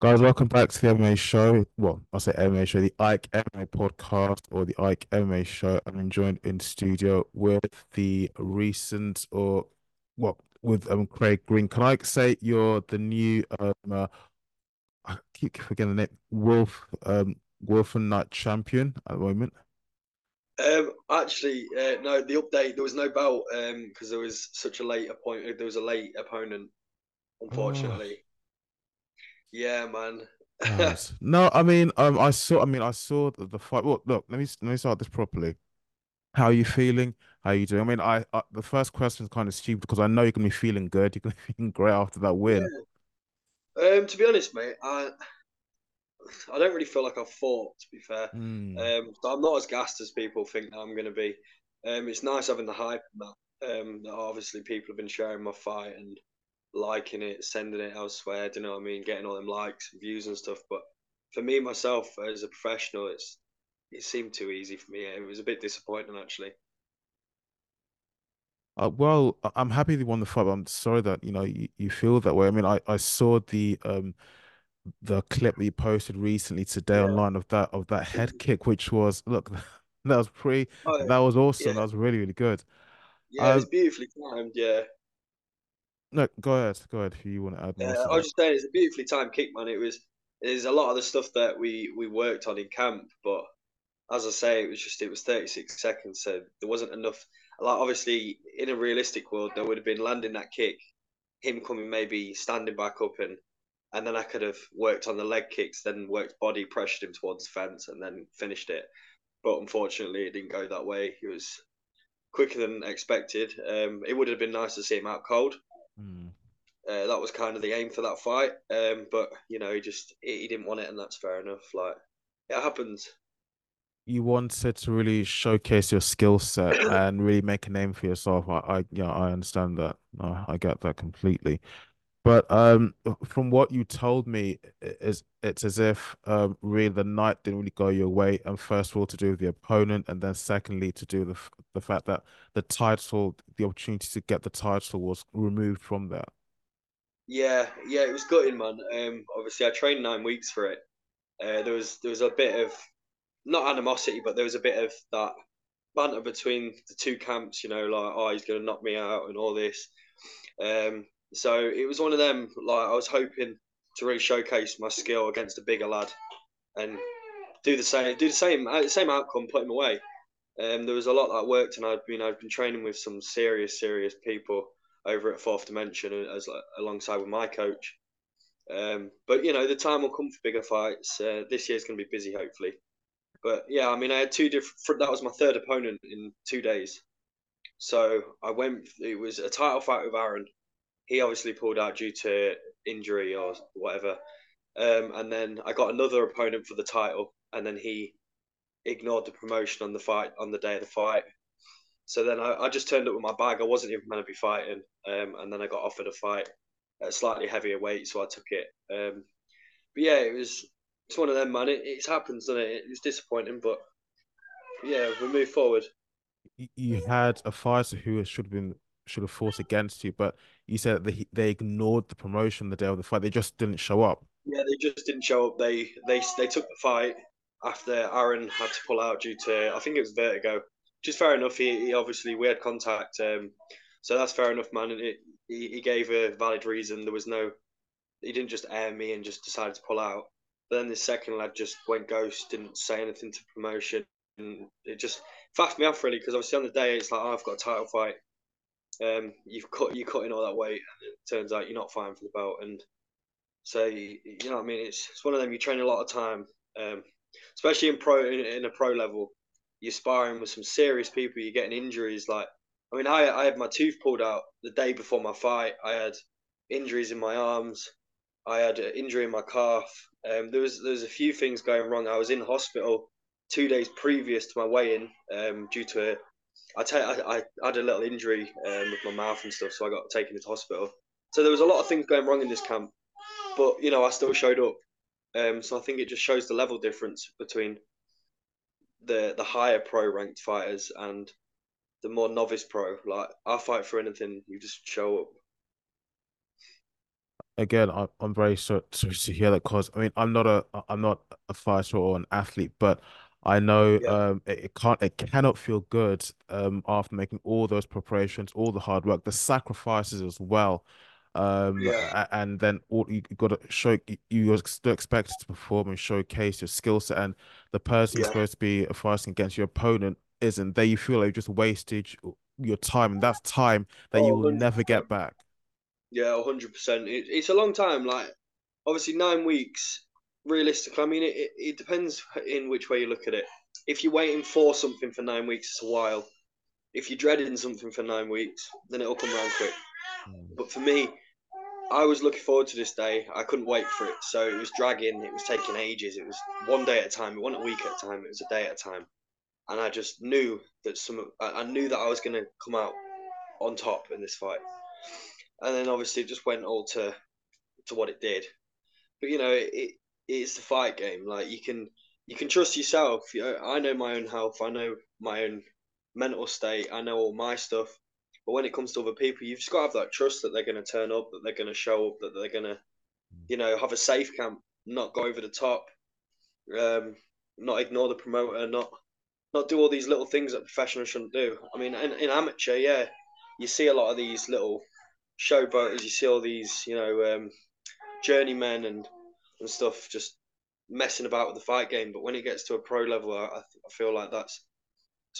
Guys, welcome back to the MMA show. Well, I'll say MMA show, the IKE MMA podcast or the IKE MMA show. I'm joined in studio with the recent Kraig Green. Can I say you're the new I keep forgetting the name, Wolkernight champion at the moment? No, the update, there was no belt because there was such a late appointment. There was a late opponent, unfortunately. Oh. Yeah, man. Nice. No, I mean, I saw the fight. Well, look, let me start this properly. How are you feeling? How are you doing? I mean, I the first question is kind of stupid because I know you're gonna be feeling good. You're gonna be feeling great after that win. Yeah. To be honest, mate, I don't really feel like I've fought. To be fair, so I'm not as gassed as people think that I'm gonna be. It's nice having the hype and that. Obviously people have been sharing my fight and liking it, sending it elsewhere, do you know what I mean, getting all them likes and views and stuff. But for me myself as a professional, it seemed too easy for me. It was a bit disappointing, actually. Well, I'm happy they won the fight, but I'm sorry that, you know, you feel that way. I mean, I saw the clip that you posted recently today, yeah, online of that head kick, which was, look, that was pretty, oh, that was awesome. Yeah, that was really, really good. Yeah, it was beautifully timed. Yeah. No, go ahead. If you want to add more, I was just saying it's a beautifully timed kick, man. It is a lot of the stuff that we worked on in camp, but as I say, it was 36 seconds, so there wasn't enough. Like, obviously, in a realistic world, there would have been landing that kick, him coming, maybe standing back up, and then I could have worked on the leg kicks, then worked body, pressured him towards the fence, and then finished it. But unfortunately, it didn't go that way. It was quicker than expected. It would have been nice to see him out cold. That was kind of the aim for that fight, but you know, he didn't want it, and that's fair enough. Like, it happens. You wanted to really showcase your skill set and really make a name for yourself. I understand that. I get that completely. But from what you told me, it's as if really the night didn't really go your way. And first of all, to do with the opponent, and then secondly, to do with the fact that the title, the opportunity to get the title, was removed from that. Yeah, it was gutting, man. Obviously, I trained 9 weeks for it. There was a bit of, not animosity, but there was a bit of that banter between the two camps. You know, like, oh, he's going to knock me out and all this. So it was one of them, like, I was hoping to really showcase my skill against a bigger lad and do the same outcome, put him away. There was a lot that worked, and I've been training with some serious people over at Fourth Dimension alongside with my coach. But, you know, the time will come for bigger fights. This year's going to be busy, hopefully. But, yeah, I mean, I had that was my third opponent in 2 days. So it was a title fight with Aaron. He obviously pulled out due to injury or whatever. And then I got another opponent for the title, and then he ignored the promotion on the day of the fight. So then I just turned up with my bag. I wasn't even going to be fighting. And then I got offered a fight at a slightly heavier weight, so I took it. But yeah, it's one of them, man. It happens, doesn't it? It's disappointing, but yeah, we move forward. You had a fighter who should have fought against you, but you said that they ignored the promotion the day of the fight. They just didn't show up. Yeah, they just didn't show up. They took the fight after Aaron had to pull out due to, I think it was vertigo, which is fair enough. He obviously, we had contact, so that's fair enough, man. And he gave a valid reason. He didn't just air me and just decided to pull out. But then the second lad just went ghost, didn't say anything to promotion, and it just faffed me off, really, because obviously on the day it's like, oh, I've got a title fight. You're cutting all that weight, and it turns out you're not fighting for the belt. And so you know what I mean, it's one of them. You train a lot of time, especially in a pro level. You're sparring with some serious people. You're getting injuries. Like, I mean, I had my tooth pulled out the day before my fight. I had injuries in my arms. I had an injury in my calf. There was a few things going wrong. I was in hospital 2 days previous to my weigh-in, due to it. I had a little injury with my mouth and stuff, so I got taken to hospital. So there was a lot of things going wrong in this camp, but, you know, I still showed up. So I think it just shows the level difference between the higher pro-ranked fighters and the more novice pro. Like, I'll fight for anything, you just show up. again, I'm very sorry to hear that, because I mean, I'm not a fighter or an athlete, but I know it cannot feel good after making all those preparations, all the hard work, the sacrifices as well, and then you're still expected to perform and showcase your skill set, and the person who's supposed to be fighting against your opponent isn't there. You feel like you just wasted your time, and that's time that you will never get back. Yeah, 100%. It's a long time. Like, obviously, 9 weeks. Realistically, I mean, it depends in which way you look at it. If you're waiting for something for 9 weeks, it's a while. If you're dreading something for 9 weeks, then it'll come around quick. But for me, I was looking forward to this day. I couldn't wait for it. So it was dragging. It was taking ages. It was one day at a time. It wasn't a week at a time. It was a day at a time. And I just knew that I knew that I was going to come out on top in this fight. And then obviously it just went all to what it did. But, you know, it's the fight game. Like, you can trust yourself. You know, I know my own health. I know my own mental state. I know all my stuff. But when it comes to other people, you've just got to have that trust that they're going to turn up, that they're going to show up, that they're going to, you know, have a safe camp, not go over the top, not ignore the promoter, not do all these little things that professionals shouldn't do. I mean, in amateur, yeah, you see a lot of these little showboaters, you see all these, you know, journeymen and stuff just messing about with the fight game. But when it gets to a pro level, I feel like that's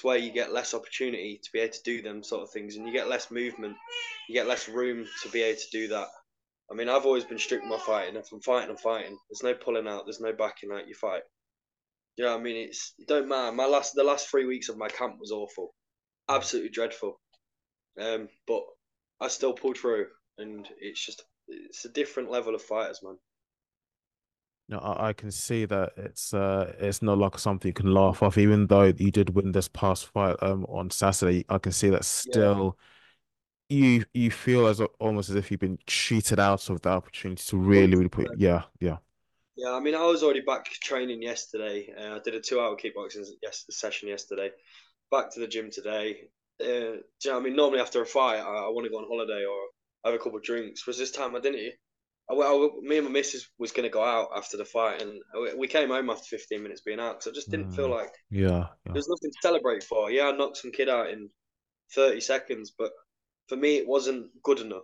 where you get less opportunity to be able to do them sort of things, and you get less movement, you get less room to be able to do that. I mean, I've always been strict with my fighting. If I'm fighting, I'm fighting. There's no pulling out. There's no backing out. You fight. You know what I mean? It don't matter. The last 3 weeks of my camp was awful, absolutely dreadful. But I still pulled through, and it's a different level of fighters, man. No, I can see that it's not like something you can laugh off. Even though you did win this past fight on Saturday, I can see that still you feel almost as if you've been cheated out of the opportunity to really, really put. Yeah, I mean, I was already back training yesterday. I did a 2-hour kickboxing session yesterday. Back to the gym today. Do you know what I mean? Normally after a fight, I want to go on holiday or have a couple of drinks. Was this time I didn't. Me and my missus was going to go out after the fight, and we came home after 15 minutes being out, because I just didn't feel like there's nothing to celebrate for. Yeah, I knocked some kid out in 30 seconds, but for me, it wasn't good enough.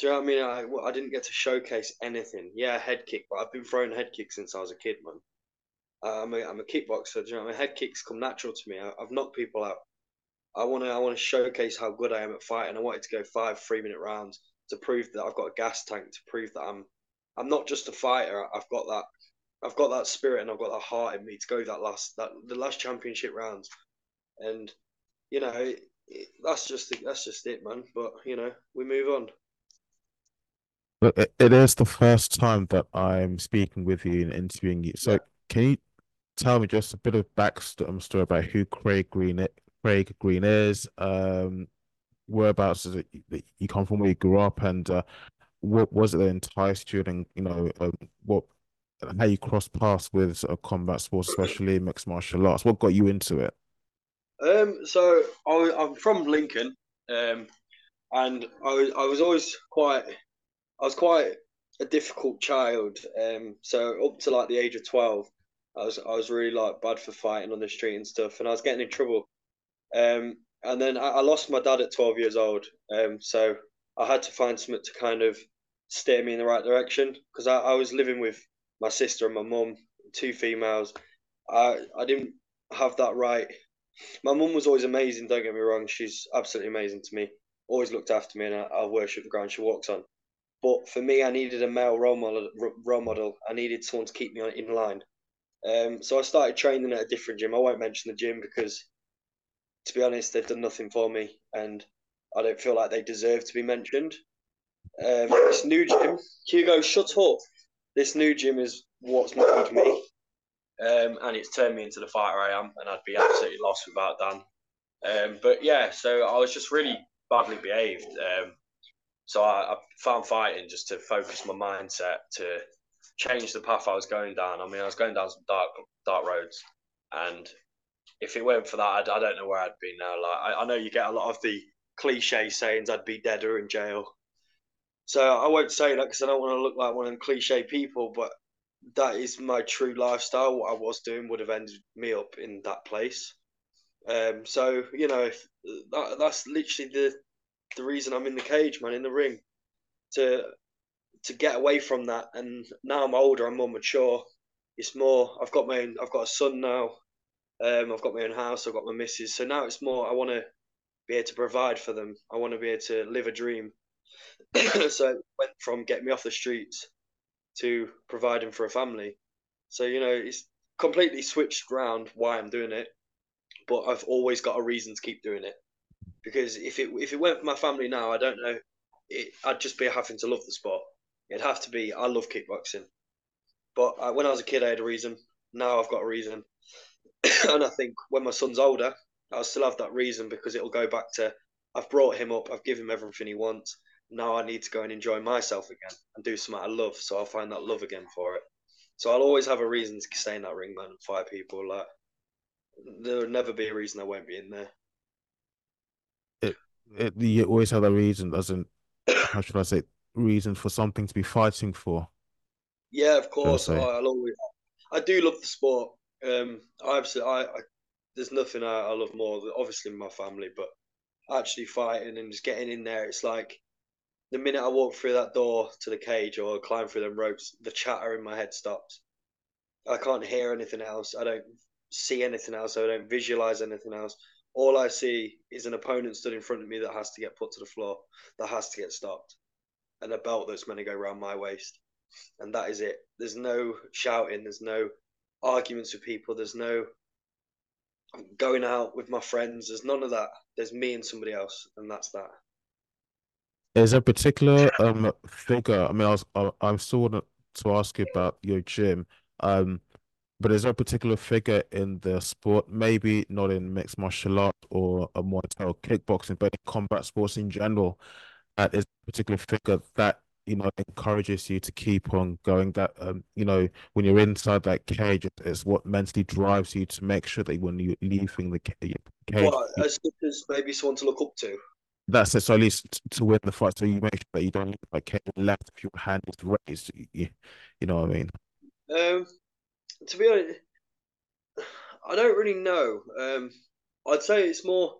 Do you know what I mean? I didn't get to showcase anything. Yeah, head kick, but I've been throwing head kicks since I was a kid, man. I'm a kickboxer. Do you know what I mean? Head kicks come natural to me. I've knocked people out. I want to showcase how good I am at fighting. I wanted to go 5 3-minute rounds to prove that I've got a gas tank, to prove that I'm not just a fighter. I've got that spirit, and I've got that heart in me to go the last championship rounds. And you know, that's just it, man. But you know, we move on. Look, it is the first time that I'm speaking with you and interviewing you. So can you tell me just a bit of backstory about who Kraig Green is, whereabouts that you come from, where you grew up, and what was it that enticed you, and you know, how you cross paths with combat sports, especially mixed martial arts? What got you into it? So I'm from Lincoln, and I was quite a difficult child. So up to like the age of 12, I was really like bad for fighting on the street and stuff, and I was getting in trouble. And then I lost my dad at 12 years old. So I had to find something to kind of steer me in the right direction, because I was living with my sister and my mum, two females. I didn't have that right. My mum was always amazing, don't get me wrong. She's absolutely amazing to me. Always looked after me, and I worship the ground she walks on. But for me, I needed a male role model. I needed someone to keep me in line. So I started training at a different gym. I won't mention the gym because, to be honest, they've done nothing for me, and I don't feel like they deserve to be mentioned. This new gym, Hugo, shut up. This new gym is what's made me, and it's turned me into the fighter I am, and I'd be absolutely lost without Dan. But yeah, so I was just really badly behaved. So I found fighting just to focus my mindset, to change the path I was going down. I mean, I was going down some dark roads, and if it weren't for that, I don't know where I'd be now. Like I know you get a lot of the cliche sayings, I'd be dead or in jail. So I won't say that because I don't want to look like one of them cliche people, but that is my true lifestyle. What I was doing would have ended me up in that place. So, you know, if that's literally the reason I'm in the cage, man, in the ring, to get away from that. And now I'm older, I'm more mature. It's more, I've got a son now. I've got my own house. I've got my missus. So now it's more, I want to be able to provide for them. I want to be able to live a dream. So it went from getting me off the streets to providing for a family. So, you know, it's completely switched around why I'm doing it, but I've always got a reason to keep doing it. Because if it went for my family now, I don't know, I'd just be having to love the sport. It'd have to be, I love kickboxing. But when I was a kid, I had a reason. Now I've got a reason. And I think when my son's older, I'll still have that reason, because it'll go back to, I've brought him up, I've given him everything he wants. Now I need to go and enjoy myself again and do something I love. So I'll find that love again for it. So I'll always have a reason to stay in that ring, man, and fight people. Like, there'll never be a reason I won't be in there. You always have a reason, doesn't? How should I say? Reason for something to be fighting for. Yeah, of course. I do love the sport. There's nothing I love more than, obviously, my family, but actually fighting and just getting in there. It's like, the minute I walk through that door to the cage or climb through them ropes, the chatter in my head stops. I can't hear anything else. I don't see anything else. I don't visualize anything else. All I see is an opponent stood in front of me that has to get put to the floor, that has to get stopped, and a belt that's meant to go around my waist. And that is it. There's no shouting. There's no arguments with people. There's no going out with my friends. There's none of that. There's me and somebody else, and that's that. Is there a particular figure? I mean, I'm still wanting to ask you about your gym, but is there a particular figure in the sport? Maybe not in mixed martial art or a Muay Thai or kickboxing, but in combat sports in general, that is a particular figure that, you know, encourages you to keep on going. That you know, when you're inside that cage, it's what mentally drives you to make sure that when you're leaving the cage, as good as maybe someone to look up to. That's it. So at least to win the fight, so you make sure that you don't look like cage left if your hand is raised. You know what I mean? To be honest, I don't really know. I'd say it's more,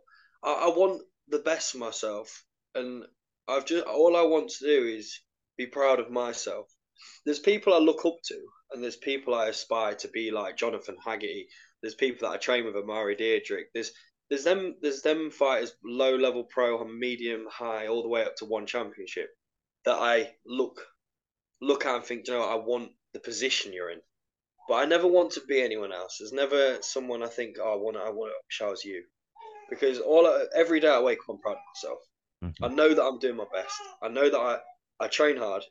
I want the best for myself, and all I want to do is be proud of myself. There's people I look up to, and there's people I aspire to be like Jonathan Haggerty. There's people that I train with, Amari Diedrich. There's them fighters, low level pro, medium, high, all the way up to One Championship, that I look at and think, you know, I want the position you're in. But I never want to be anyone else. There's never someone I think, oh, I want to wish I was you, because every day I wake up, I'm proud of myself. Mm-hmm. I know that I'm doing my best. I know that I train hard,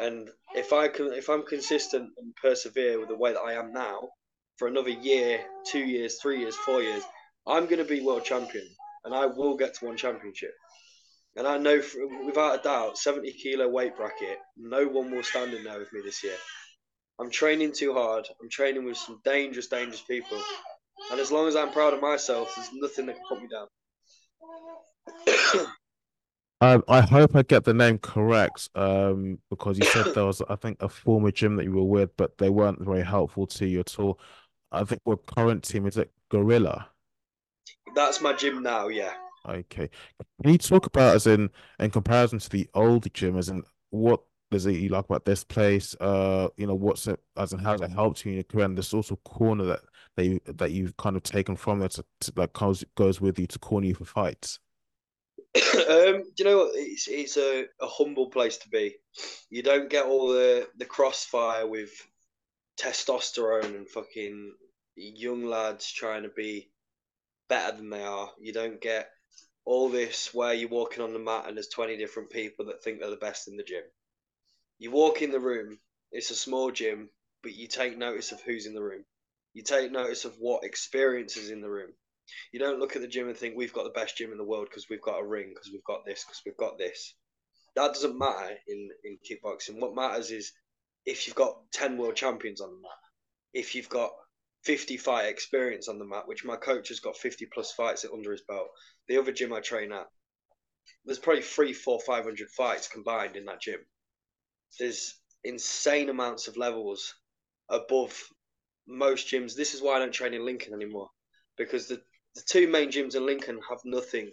and if I'm consistent and persevere with the way that I am now, for another year, 2 years, 3 years, 4 years, I'm going to be world champion, and I will get to One Championship. And I know, without a doubt, 70 kilo weight bracket, no one will stand in there with me this year. I'm training too hard. I'm training with some dangerous, dangerous people. And as long as I'm proud of myself, there's nothing that can put me down. I hope I get the name correct, because you said there was, I think, a former gym that you were with, but they weren't very helpful to you at all. I think your current team, is it Gorilla? That's my gym now, yeah. Okay. Can you talk about, as in comparison to the old gym, as in what does it you like about this place? You know, what's it, as in how's it helped you in your career, and this also corner that you've kind of taken from there to that goes with you to corner you for fights? You know, it's a humble place to be. You don't get all the crossfire with testosterone and fucking young lads trying to be better than they are. You don't get all this where you're walking on the mat and there's 20 different people that think they're the best in the gym. You walk in the room, it's a small gym, but you take notice of who's in the room. You take notice of what experience is in the room. You don't look at the gym and think, we've got the best gym in the world because we've got a ring, because we've got this, because we've got this. That doesn't matter in kickboxing. What matters is if you've got 10 world champions on the mat, if you've got 50 fight experience on the mat, which my coach has got 50 plus fights under his belt. The other gym I train at, there's probably 300, 400, 500 fights combined in that gym. There's insane amounts of levels above most gyms. This is why I don't train in Lincoln anymore, because the two main gyms in Lincoln have nothing.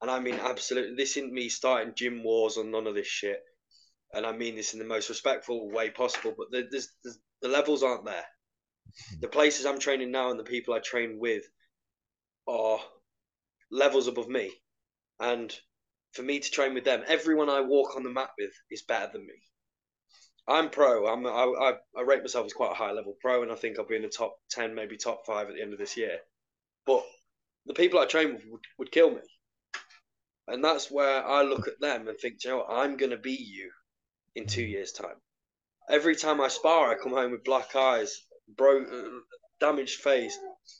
And I mean, absolutely, this isn't me starting gym wars or none of this shit. And I mean this in the most respectful way possible, but the levels aren't there. The places I'm training now and the people I train with are levels above me. And for me to train with them, everyone I walk on the mat with is better than me. I'm pro. I rate myself as quite a high level pro, and I think I'll be in the top 10, maybe top 5 at the end of this year. But the people I train with would kill me. And that's where I look at them and think, you know what? I'm going to be you in 2 years' time. Every time I spar, I come home with black eyes, damaged face.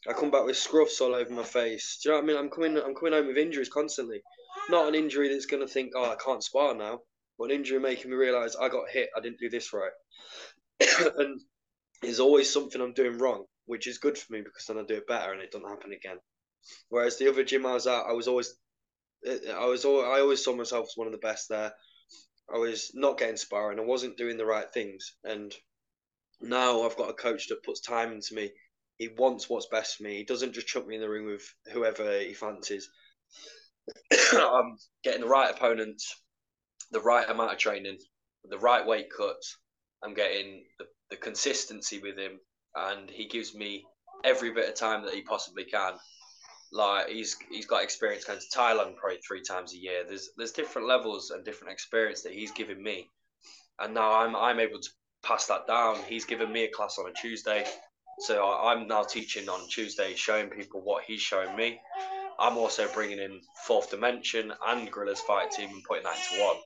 I come back with scruffs all over my face. Do you know what I mean? I'm coming home with injuries constantly. Not an injury that's going to think, oh, I can't spar now, but an injury making me realise I got hit, I didn't do this right. And there's always something I'm doing wrong, which is good for me because then I do it better and it doesn't happen again. Whereas the other gym I was at, I always saw myself as one of the best there. I was not getting sparring. I wasn't doing the right things. And now I've got a coach that puts time into me. He wants what's best for me. He doesn't just chuck me in the ring with whoever he fancies. I'm getting the right opponents, the right amount of training, the right weight cuts. I'm getting the consistency with him. And he gives me every bit of time that he possibly can. Like he's got experience going to Thailand probably 3 times a year. There's different levels and different experience that he's given me, and now I'm able to pass that down. He's given me a class on a Tuesday, so I'm now teaching on Tuesday, showing people what he's showing me. I'm also bringing in Fourth Dimension and Grilla's Fight Team and putting that into one.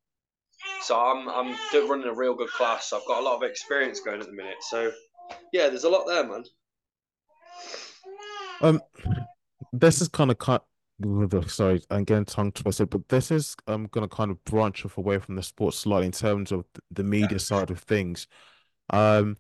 So I'm running a real good class. I've got a lot of experience going at the minute. So yeah, there's a lot there, man. This is kind of sorry, I'm getting tongue twisted, but this is going to kind of branch off away from the sport slightly in terms of the media side of things. What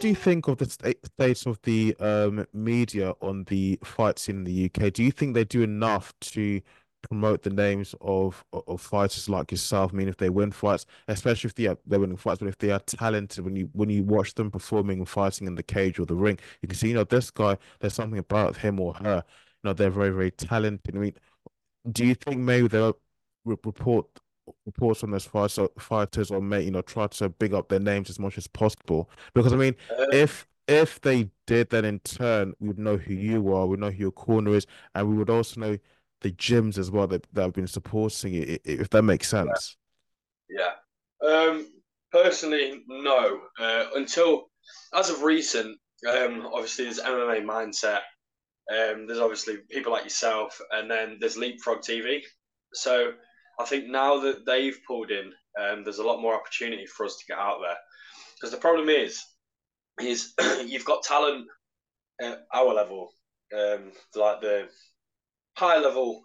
do you think of the state of the media on the fight scene in the UK? Do you think they do enough to promote the names of fighters like yourself? I mean, if they win fights, especially if they're winning fights, but if they are talented, when you watch them performing and fighting in the cage or the ring, you can see, you know, this guy, there's something about him or her. You know, they're very, very talented. I mean, do you think maybe they'll reports on those fighters or may, you know, try to big up their names as much as possible? Because I mean, if they did, then in turn we would know who you are, we know who your corner is, and we would also know the gyms as well that have been supporting it, if that makes sense. Yeah. Personally, no. Until as of recent, obviously there's MMA Mindset. There's obviously people like yourself, and then there's Leapfrog TV. So I think now that they've pulled in, there's a lot more opportunity for us to get out there. Because the problem is you've got talent at our level, like the high level,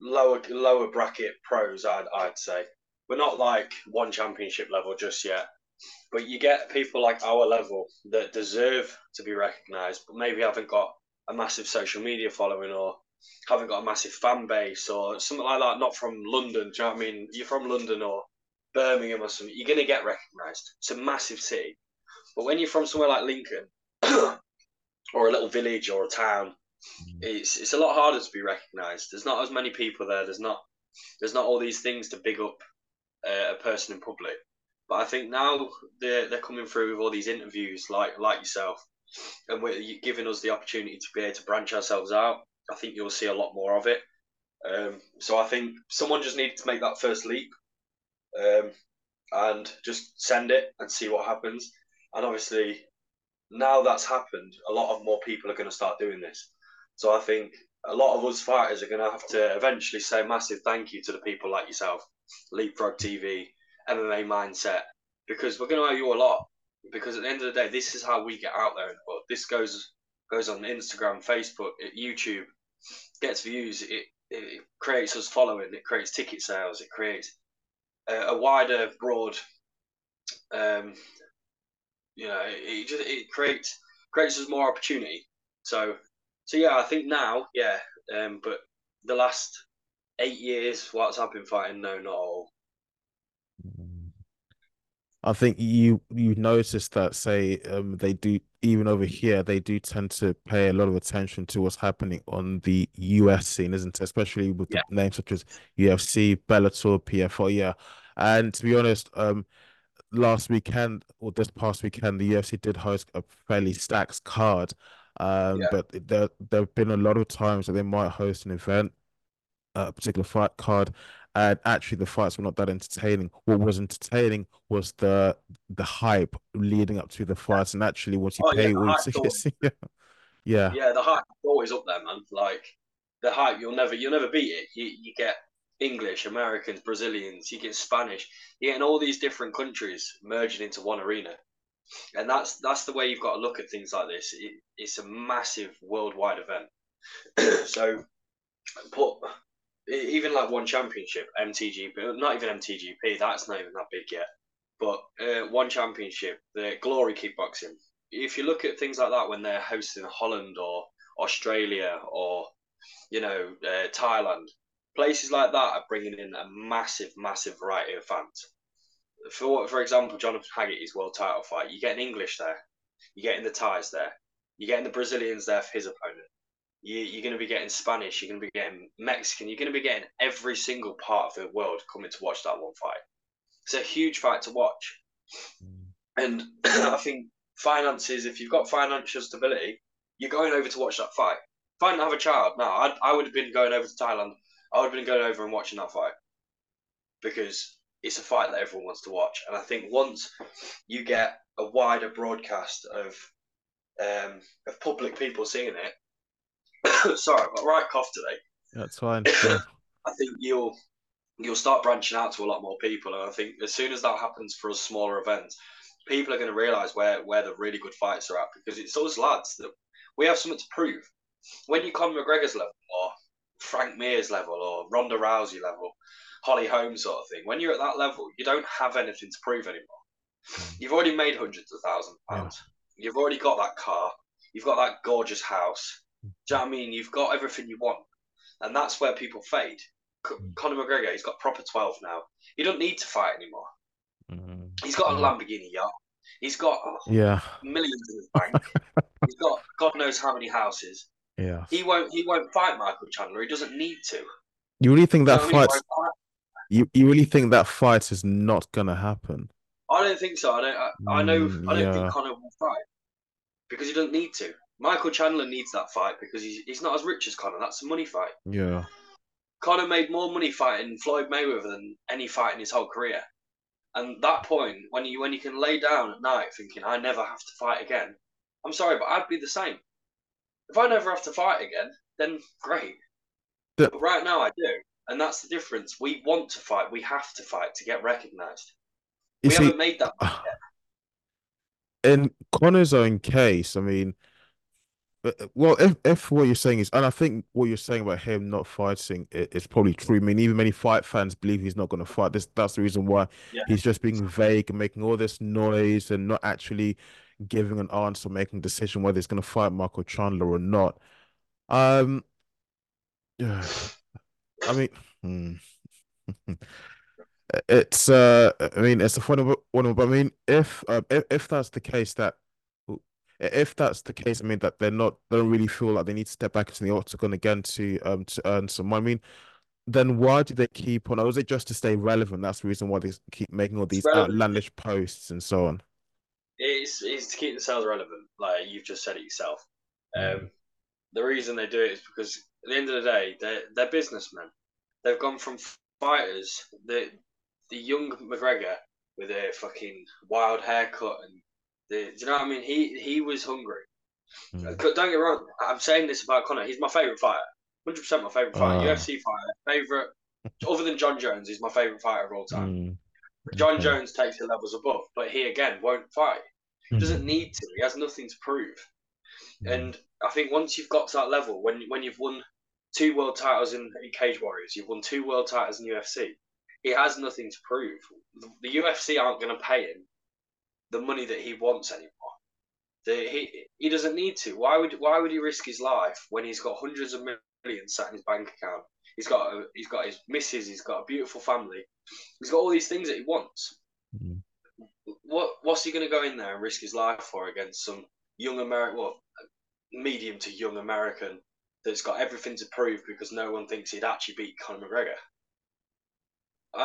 lower bracket pros, I'd say. We're not like One Championship level just yet, but you get people like our level that deserve to be recognised, but maybe haven't got a massive social media following or haven't got a massive fan base or something like that, not from London, do you know what I mean? You're from London or Birmingham or something, you're going to get recognised. It's a massive city. But when you're from somewhere like Lincoln or a little village or a town, it's a lot harder to be recognised. There's not as many people there. There's not all these things to big up a person in public. But I think now they're coming through with all these interviews like yourself, and you're giving us the opportunity to be able to branch ourselves out. I think you'll see a lot more of it. So I think someone just needed to make that first leap and just send it and see what happens. And obviously now that's happened, a lot of more people are going to start doing this. So I think a lot of us fighters are going to have to eventually say a massive thank you to the people like yourself, Leapfrog TV, MMA Mindset, because we're going to owe you a lot. Because at the end of the day, this is how we get out there in the world. This goes on Instagram, Facebook, YouTube, gets views. It creates us following. It creates ticket sales. It creates a wider, broad, you know, it creates us more opportunity. So yeah, I think now, but the last 8 years, what's I've been fighting, no, not all. I think you notice that, say, they do, even over here, they do tend to pay a lot of attention to what's happening on the US scene, isn't it? Especially with the names such as UFC, Bellator, PFL, yeah. And to be honest, last weekend, or this past weekend, the UFC did host a fairly stacked card, but there have been a lot of times that they might host an event, a particular fight card, and actually the fights were not that entertaining. What was entertaining was the hype leading up to the fights, and actually once you pay all the tickets, the hype is always up there, man. Like the hype, you'll never beat it. You get English, Americans, Brazilians, you get Spanish, you get in all these different countries merging into one arena, and that's the way you've got to look at things like this. It's a massive worldwide event. So put. Even like One Championship, MTGP, not even MTGP, that's not even that big yet. But One Championship, the Glory Kickboxing. If you look at things like that when they're hosting Holland or Australia or, Thailand, places like that are bringing in a massive, massive variety of fans. For example, Jonathan Haggerty's world title fight, you get an English there, you get in the Thais there, you get in the Brazilians there for his opponent. You're going to be getting Spanish, you're going to be getting Mexican, you're going to be getting every single part of the world coming to watch that one fight. It's a huge fight to watch. And I think finances, if you've got financial stability, you're going over to watch that fight. If I didn't have a child, no, I would have been going over to Thailand. I would have been going over and watching that fight because it's a fight that everyone wants to watch. And I think once you get a wider broadcast of public people seeing it, sorry, I've got a right cough today. That's fine. Yeah. I think you'll start branching out to a lot more people, and I think as soon as that happens for us smaller events, people are going to realise where the really good fights are at, because it's those lads that we have something to prove. When you come McGregor's level or Frank Mir's level or Ronda Rousey level, Holly Holm sort of thing, when you're at that level, you don't have anything to prove anymore. You've already made hundreds of thousands of pounds. Yeah. You've already got that car. You've got that gorgeous house. Do you know what I mean? You've got everything you want, and that's where people fade. Conor McGregor, he's got Proper 12 now. He doesn't need to fight anymore. He's got a Lamborghini yacht. He's got millions in his bank. He's got God knows how many houses. Yeah. He won't fight Michael Chandler. He doesn't need to. You really think that fight? You really think that fight is not gonna happen? I don't think so. I don't think Conor will fight because he doesn't need to. Michael Chandler needs that fight because he's not as rich as Conor. That's a money fight. Yeah. Conor made more money fighting Floyd Mayweather than any fight in his whole career. And that point, when you can lay down at night thinking, I never have to fight again, I'm sorry, but I'd be the same. If I never have to fight again, then great. But right now I do. And that's the difference. We want to fight. We have to fight to get recognised. We haven't made that fight yet. In Conor's own case, I mean... Well, if what you're saying is, and I think what you're saying about him not fighting is probably true. I mean, even many fight fans believe he's not going to fight. That's the reason why he's just being vague and making all this noise and not actually giving an answer, making a decision whether he's going to fight Michael Chandler or not. I mean, it's a funny one. But I mean, if that's the case, that. If that's the case, I mean that they don't really feel like they need to step back into the octagon again to earn some money. I mean, then why do they keep on? Or is it just to stay relevant? That's the reason why they keep making all these outlandish posts and so on. It's to keep themselves relevant, like you've just said it yourself. The reason they do it is because at the end of the day, they're businessmen. They've gone from fighters, the young McGregor with a fucking wild haircut and. Do you know what I mean? He was hungry. Don't get wrong. I'm saying this about Conor. He's my favourite fighter. 100% my favourite fighter. UFC fighter. Favourite. Other than John Jones, he's my favourite fighter of all time. John Jones takes the levels above, but he, again, won't fight. He doesn't need to. He has nothing to prove. And I think once you've got to that level, when you've won 2 world titles in Cage Warriors, you've won 2 world titles in UFC, he has nothing to prove. The UFC aren't going to pay him the money that he wants anymore. He doesn't need to. Why would he risk his life when he's got hundreds of millions sat in his bank account? He's got his missus. He's got a beautiful family. He's got all these things that he wants. Mm-hmm. What's he going to go in there and risk his life for against some young American, well, medium to young American that's got everything to prove because no one thinks he'd actually beat Conor McGregor? Do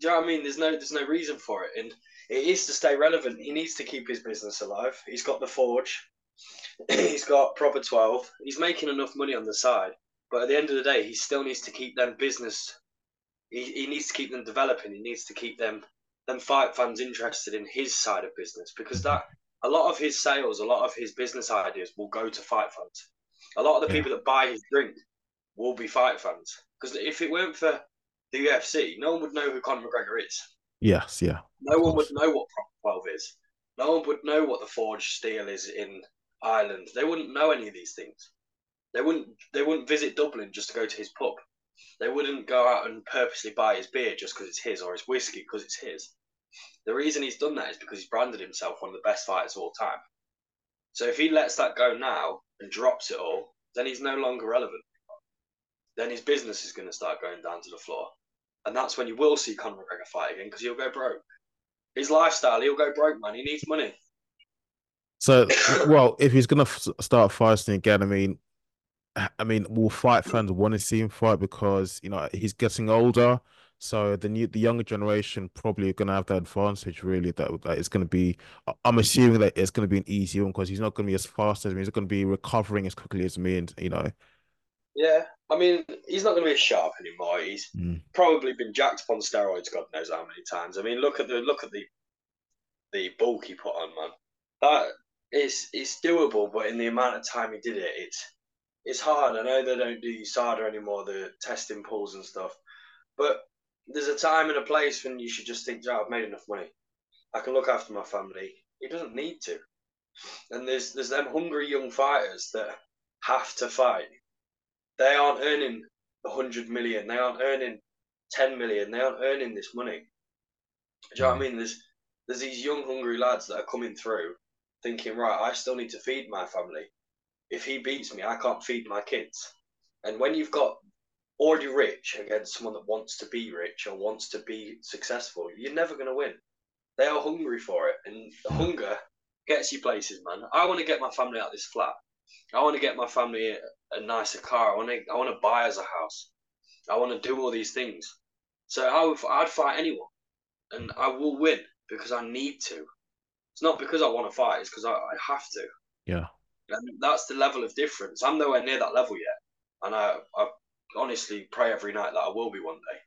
you know what I mean? There's no reason for it, and it is to stay relevant. He needs to keep his business alive. He's got the Forge, he's got Proper 12. He's making enough money on the side, but at the end of the day, he still needs to keep them business. He needs to keep them developing. He needs to keep them fight fans interested in his side of business, because that a lot of his sales, a lot of his business ideas will go to fight fans. A lot of the people that buy his drink will be fight fans, because if it weren't for the UFC, no one would know who Conor McGregor is. Yes, yeah. No one would know what Proper 12 is. No one would know what the Forge Steel is in Ireland. They wouldn't know any of these things. They wouldn't visit Dublin just to go to his pub. They wouldn't go out and purposely buy his beer just because it's his, or his whiskey because it's his. The reason he's done that is because he's branded himself one of the best fighters of all time. So if he lets that go now and drops it all, then he's no longer relevant. Then his business is going to start going down to the floor. And that's when you will see Conor McGregor fight again, because he'll go broke. His lifestyle, he'll go broke, man. He needs money. So, well, if he's going to start fighting again, I mean, will fight fans want to see him fight because, you know, he's getting older? So the younger generation probably are going to have that advantage, really, that it's going to be, I'm assuming that it's going to be an easy one because he's not going to be as fast as me. He's not going to be recovering as quickly as me, and, you know. Yeah, I mean, he's not going to be as sharp anymore. He's probably been jacked upon steroids, God knows how many times. I mean, look at the bulk he put on, man. That it's doable, but in the amount of time he did it, it's hard. I know they don't do USADA anymore, the testing pools and stuff, but there's a time and a place when you should just think, "Yeah, I've made enough money. I can look after my family." He doesn't need to. And there's them hungry young fighters that have to fight. They aren't earning 100 million. They aren't earning 10 million. They aren't earning this money. Do you know what I mean? There's these young, hungry lads that are coming through thinking, right, I still need to feed my family. If he beats me, I can't feed my kids. And when you've got already rich against someone that wants to be rich or wants to be successful, you're never going to win. They are hungry for it. And the hunger gets you places, man. I want to get my family out of this flat. I want to get my family a nicer car. I want to buy us a house. I want to do all these things. So I'd fight anyone, and I will win because I need to. It's not because I want to fight. It's because I have to. Yeah. And that's the level of difference. I'm nowhere near that level yet, and I honestly pray every night that I will be one day.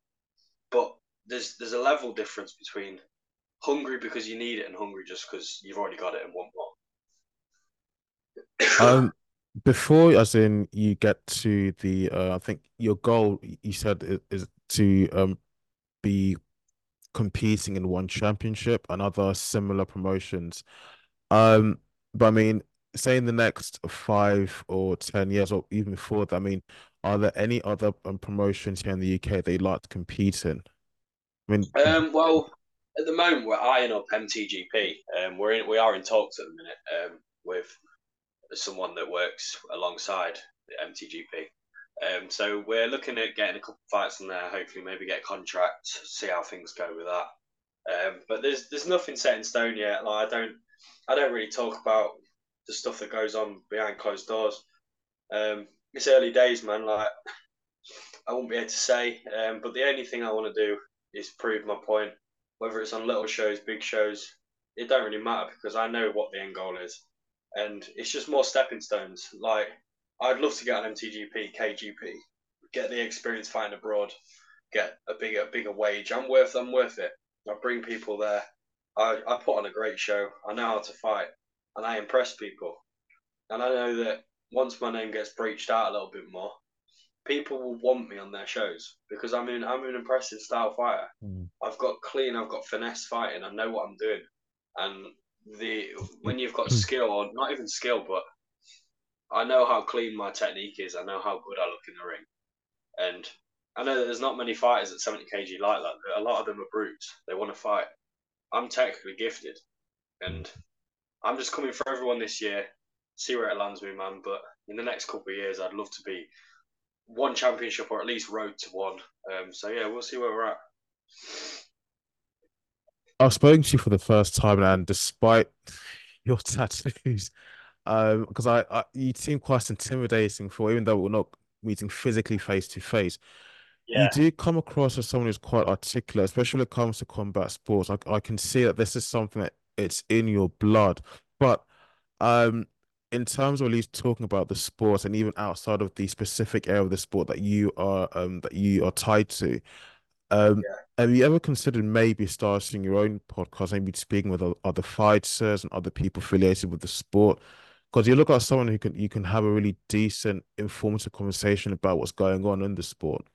But there's a level difference between hungry because you need it and hungry just because you've already got it and want more. Before, as in, you get to the I think your goal, you said, is to be competing in One Championship and other similar promotions, but I mean, say in the next 5 or 10 years, or even before that, I mean, are there any other promotions here in the UK that you'd like to compete in? I mean, well, at the moment we're eyeing up MTGP. We are in talks at the minute with someone that works alongside the MTGP. So we're looking at getting a couple of fights in there, hopefully maybe get a contract, see how things go with that. But there's nothing set in stone yet. Like, I don't really talk about the stuff that goes on behind closed doors. It's early days, man. Like, I won't be able to say, but the only thing I want to do is prove my point, whether it's on little shows, big shows, it don't really matter, because I know what the end goal is. And it's just more stepping stones. Like, I'd love to get an MTGP, KGP, get the experience fighting abroad, get a bigger wage. I'm worth it. I bring people there. I put on a great show. I know how to fight, and I impress people. And I know that once my name gets breached out a little bit more, people will want me on their shows, because I'm an impressive style fighter. I've got clean, I've got finesse fighting. I know what I'm doing. And when you've got skill, or not even skill, but I know how clean my technique is. I know how good I look in the ring, and I know that there's not many fighters at 70 kg like that. A lot of them are brutes. They want to fight. I'm technically gifted, and I'm just coming for everyone this year. See where it lands me, man. But in the next couple of years, I'd love to be One Championship, or at least road to one. So yeah, we'll see where we're at. I've spoken to you for the first time, and despite your tattoos, because you seem quite intimidating, for even though we're not meeting physically face to face. Yeah. You do come across as someone who's quite articulate, especially when it comes to combat sports. I can see that this is something that it's in your blood. But in terms of at least talking about the sport, and even outside of the specific area of the sport that you are tied to, have you ever considered maybe starting your own podcast, maybe speaking with other fighters and other people affiliated with the sport? Because you look at someone who can, you can have a really decent, informative conversation about what's going on in the sport.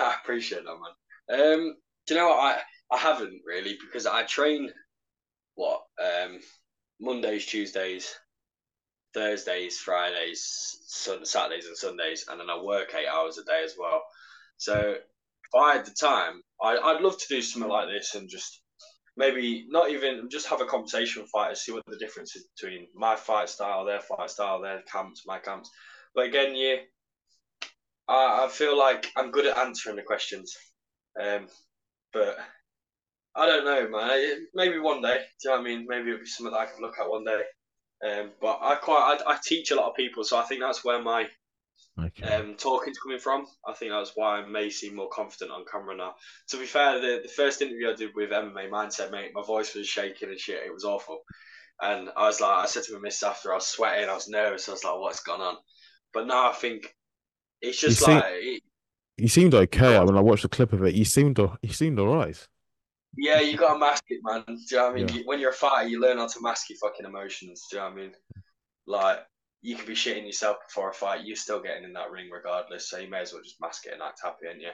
I appreciate that, man. Do you know what? I haven't really, because I train, Mondays, Tuesdays, Thursdays, Fridays, Saturdays and Sundays, and then I work 8 hours a day as well. So if I had the time, I'd love to do something like this, and just maybe not even, just have a conversation with fighters, see what the difference is between my fight style, their camps, my camps. But again, yeah, I feel like I'm good at answering the questions, but I don't know, man. Maybe one day. Do you know what I mean? Maybe it'll be something that I can look at one day. But I teach a lot of people, so I think that's where my talking's coming from. I think that's why I may seem more confident on camera now. To be fair, the first interview I did with MMA Mindset, mate, my voice was shaking and shit. It was awful, and I was like, I said to my miss after, I was sweating, I was nervous, I was like, what's gone on? But now I think. It's just you seemed okay. I mean, I watched a clip of it. You seemed alright. Yeah, you got to mask it, man. Do you know what I mean? Yeah. When you're a fighter, you learn how to mask your fucking emotions. Do you know what I mean? Like, you could be shitting yourself before a fight. You're still getting in that ring regardless, so you may as well just mask it and act happy, ain't you?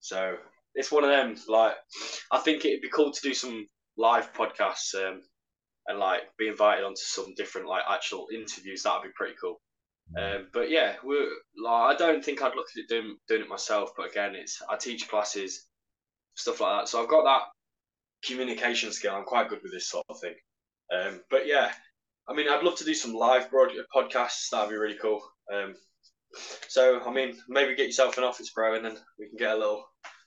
So it's one of them. Like, I think it'd be cool to do some live podcasts and like be invited onto some different like actual interviews. That'd be pretty cool. But yeah, I don't think I'd look at it doing it myself. But again, I teach classes, stuff like that. So I've got that communication skill. I'm quite good with this sort of thing. But yeah, I mean, I'd love to do some live podcasts. That'd be really cool. So I mean, maybe get yourself an office, bro, and then we can get a little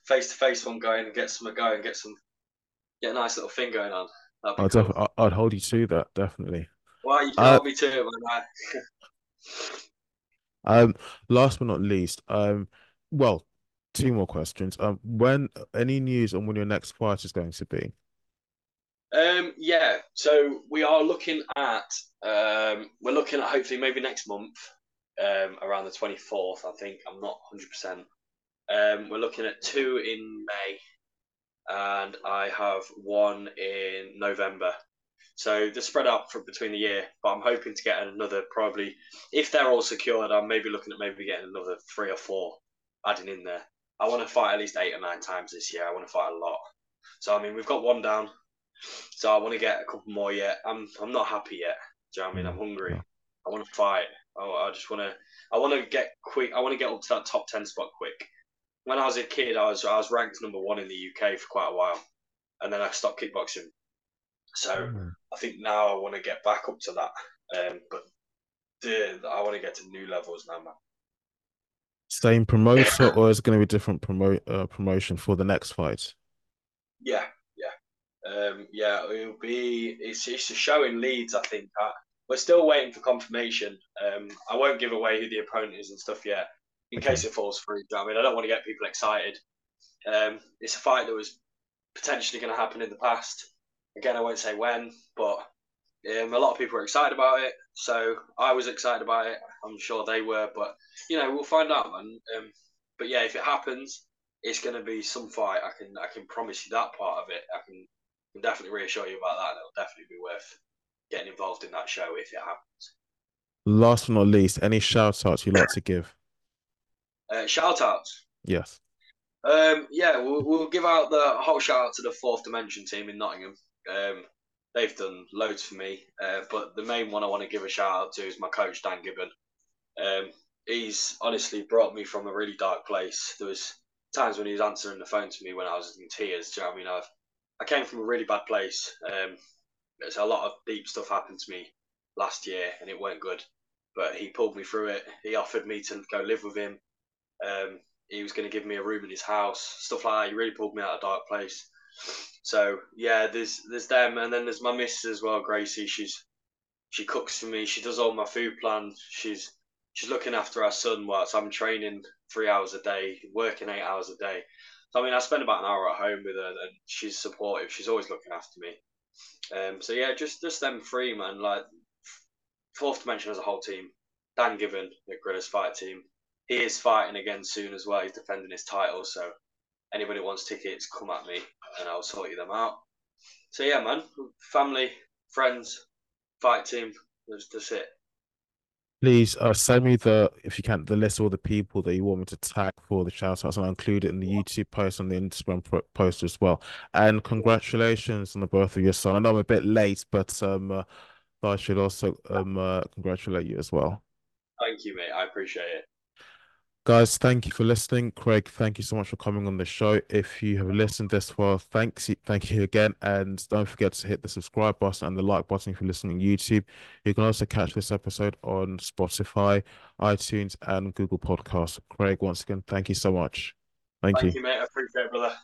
face-to-face one going and get a nice little thing going on. I'd hold you to that, definitely. Well, you can hold me to it, man. Last but not least, well, two more questions. Any news on when your next fight is going to be? Yeah, so we are looking at hopefully maybe next month, around the 24th, I think. I'm not 100%. We're looking at 2 in May, and I have 1 in November. So they're spread out between the year, but I'm hoping to get another, probably, if they're all secured, I'm maybe looking at maybe getting another 3 or 4 adding in there. I want to fight at least 8 or 9 times this year. I want to fight a lot. So, I mean, we've got 1 down, so I want to get a couple more yet. I'm not happy yet. Do you know what I mean? I'm hungry. I want to fight. I just want to – I want to get quick. I want to get up to that top 10 spot quick. When I was a kid, I was ranked number 1 in the UK for quite a while, and then I stopped kickboxing. So I think now I want to get back up to that, but I want to get to new levels now, man. Same promoter, or is it going to be different promotion for the next fight? Yeah. It'll be. It's a show in Leeds, I think. We're still waiting for confirmation. I won't give away who the opponent is and stuff yet, in case it falls through. I mean, I don't want to get people excited. It's a fight that was potentially going to happen in the past. Again, I won't say when, but a lot of people are excited about it. So I was excited about it. I'm sure they were, but we'll find out, man. But yeah, if it happens, it's going to be some fight. I can promise you that part of it. I can definitely reassure you about that, and it'll definitely be worth getting involved in that show if it happens. Last but not least, any shout outs you'd like to give? Shout outs? Yes. We'll give out the whole shout out to the Fourth Dimension team in Nottingham. They've done loads for me, but the main one I want to give a shout out to is my coach, Dan Gibbon. He's honestly brought me from a really dark place. There was times when he was answering the phone to me when I was in tears. Do you know what I mean? I came from a really bad place. There's a lot of deep stuff happened to me last year, and it weren't good. but he pulled me through it. He offered me to go live with him. He was going to give me a room in his house, stuff like that. He really pulled me out of a dark place. So yeah, there's them, and then there's my missus as well, Gracie. She cooks for me. She does all my food plans. She's looking after our son whilst I'm training 3 hours a day, working 8 hours a day. So I mean, I spend about an hour at home with her, and she's supportive. She's always looking after me. So yeah, just them three, man. Like Fourth Dimension as a whole team. Dan Gibbon at Grilla's Fight Team. He is fighting again soon as well. He's defending his title. So anybody that wants tickets, come at me, and I'll sort you them out. So yeah, man. Family, friends, fight team. That's it. Please send me if you can the list of all the people that you want me to tag for the shout outs, and I'll include it in the YouTube post and the Instagram post as well. And congratulations on the birth of your son. I know I'm a bit late, but I should also congratulate you as well. Thank you, mate. I appreciate it. Guys, thank you for listening. Kraig, thank you so much for coming on the show. If you have listened this far, thank you again. And don't forget to hit the subscribe button and the like button if you're listening on YouTube. You can also catch this episode on Spotify, iTunes, and Google Podcasts. Kraig, once again, thank you so much. Thank you, mate. I appreciate it, brother.